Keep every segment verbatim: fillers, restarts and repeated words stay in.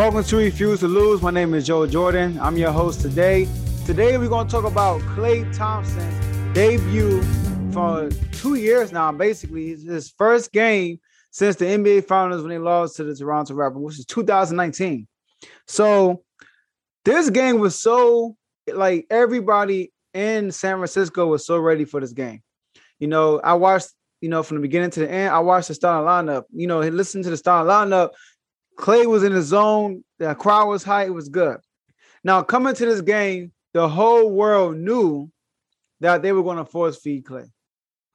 Welcome to Refuse to Lose. My name is Joe Jordan. I'm your host today. Today we're going to talk about Klay Thompson's debut for two years now, basically. His first game since the N B A Finals when they lost to the Toronto Raptors, which is two thousand nineteen. So this game was so, like, everybody in San Francisco was so ready for this game. You know, I watched, you know, from the beginning to the end, I watched the starting lineup. You know, he listened to the starting lineup. Klay was in the zone. The crowd was high. It was good. Now, coming to this game, the whole world knew that they were going to force feed Klay.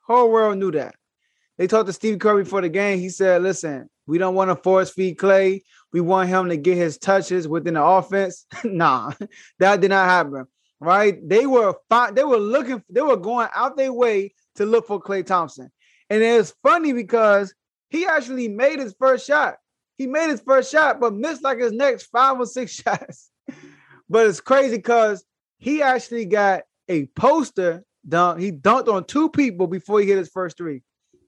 Whole world knew that. They talked to Steve Kerr before the game. He said, listen, we don't want to force feed Klay. We want him to get his touches within the offense. Nah, that did not happen, right? They were fine. They were looking. They were going out their way to look for Klay Thompson. And it's funny because he actually made his first shot. He made his first shot, but missed like his next five or six shots. But it's crazy because he actually got a poster dunk. He dunked on two people before he hit his first three.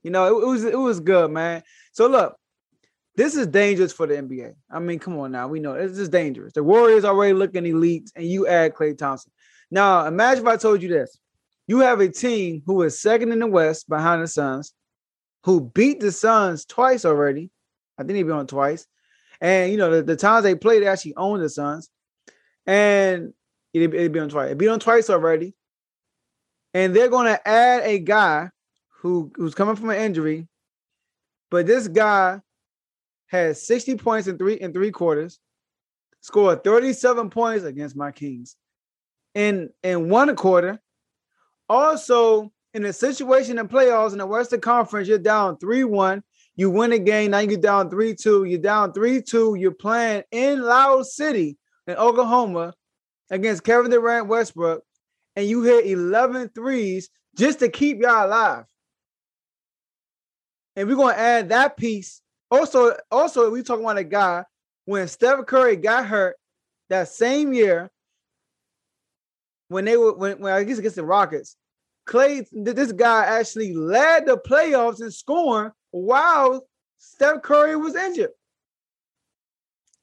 You know, it, it was it was good, man. So look, this is dangerous for the N B A. I mean, come on now. We know this is dangerous. The Warriors already looking elite, and you add Klay Thompson. Now, imagine if I told you this. You have a team who is second in the West behind the Suns, who beat the Suns twice already. I think they've been on twice. And, you know, the, the times they played, they actually owned the Suns. And it'd it be on twice. It'd be on twice already. And they're going to add a guy who, who's coming from an injury. But this guy has sixty points in three in three quarters, scored thirty-seven points against my Kings in, in one quarter. Also, in a situation in playoffs in the Western Conference, you're down three one. You win a game, now you're down three two. You're down three two. You're playing in Loud City in Oklahoma against Kevin Durant, Westbrook, and you hit eleven threes just to keep y'all alive. And we're going to add that piece. Also, also we talking about a guy, when Steph Curry got hurt that same year, when they were, when, when I guess against the Rockets, Klay, this guy actually led the playoffs in scoring while Steph Curry was injured.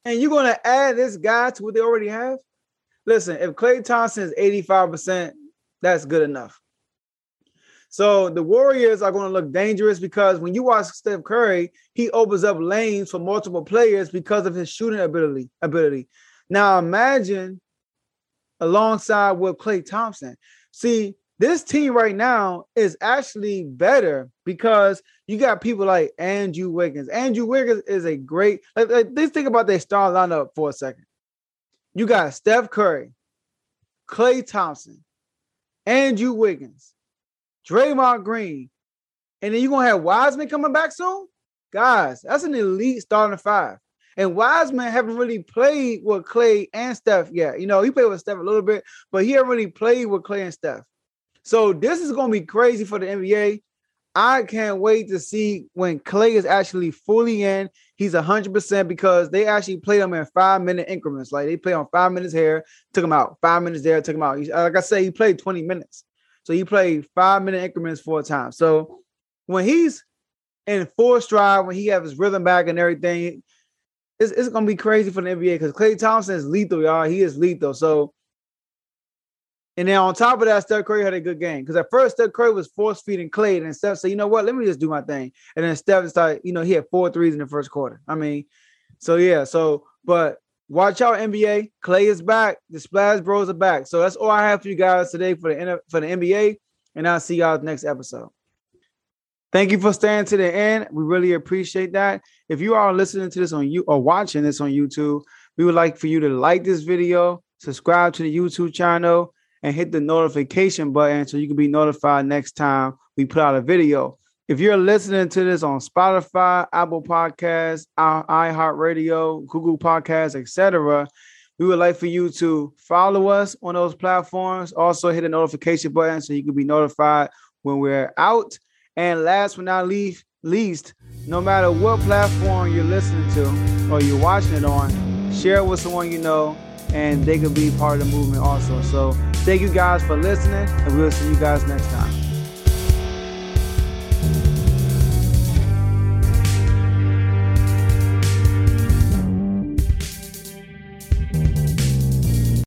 And you're going to add this guy to what they already have? Listen, if Klay Thompson is eighty-five percent, that's good enough. So the Warriors are going to look dangerous because when you watch Steph Curry, he opens up lanes for multiple players because of his shooting ability. ability. Now imagine alongside with Klay Thompson. See, this team right now is actually better because you got people like Andrew Wiggins. Andrew Wiggins is a great like, – like, let's think about their star lineup for a second. You got Steph Curry, Klay Thompson, Andrew Wiggins, Draymond Green, and then you're going to have Wiseman coming back soon? Guys, that's an elite starting five. And Wiseman haven't really played with Klay and Steph yet. You know, he played with Steph a little bit, but he haven't really played with Klay and Steph. So this is going to be crazy for the N B A. I can't wait to see when Klay is actually fully in. He's one hundred percent because they actually play him in five-minute increments. Like, they play on five minutes here, took him out. Five minutes there, took him out. Like I said, he played twenty minutes. So he played five-minute increments four times. So when he's in full stride, when he has his rhythm back and everything, it's, it's going to be crazy for the N B A because Klay Thompson is lethal, y'all. He is lethal. So, and then on top of that, Steph Curry had a good game because at first Steph Curry was force-feeding Klay, and Steph said, you know what, let me just do my thing. And then Steph started, you know, he had four threes in the first quarter. I mean, so yeah. So, but watch out, N B A. Klay is back. The Splash Bros are back. So that's all I have for you guys today for the for the N B A, and I'll see y'all next episode. Thank you for staying to the end. We really appreciate that. If you are listening to this on you or watching this on YouTube, we would like for you to like this video, subscribe to the YouTube channel, and hit the notification button so you can be notified next time we put out a video. If you're listening to this on Spotify, Apple Podcasts, iHeartRadio, Google Podcasts, et cetera, we would like for you to follow us on those platforms. Also, hit the notification button so you can be notified when we're out. And last but not least, least, no matter what platform you're listening to or you're watching it on, share it with someone you know, and they could be part of the movement also. So thank you guys for listening, and we'll see you guys next time.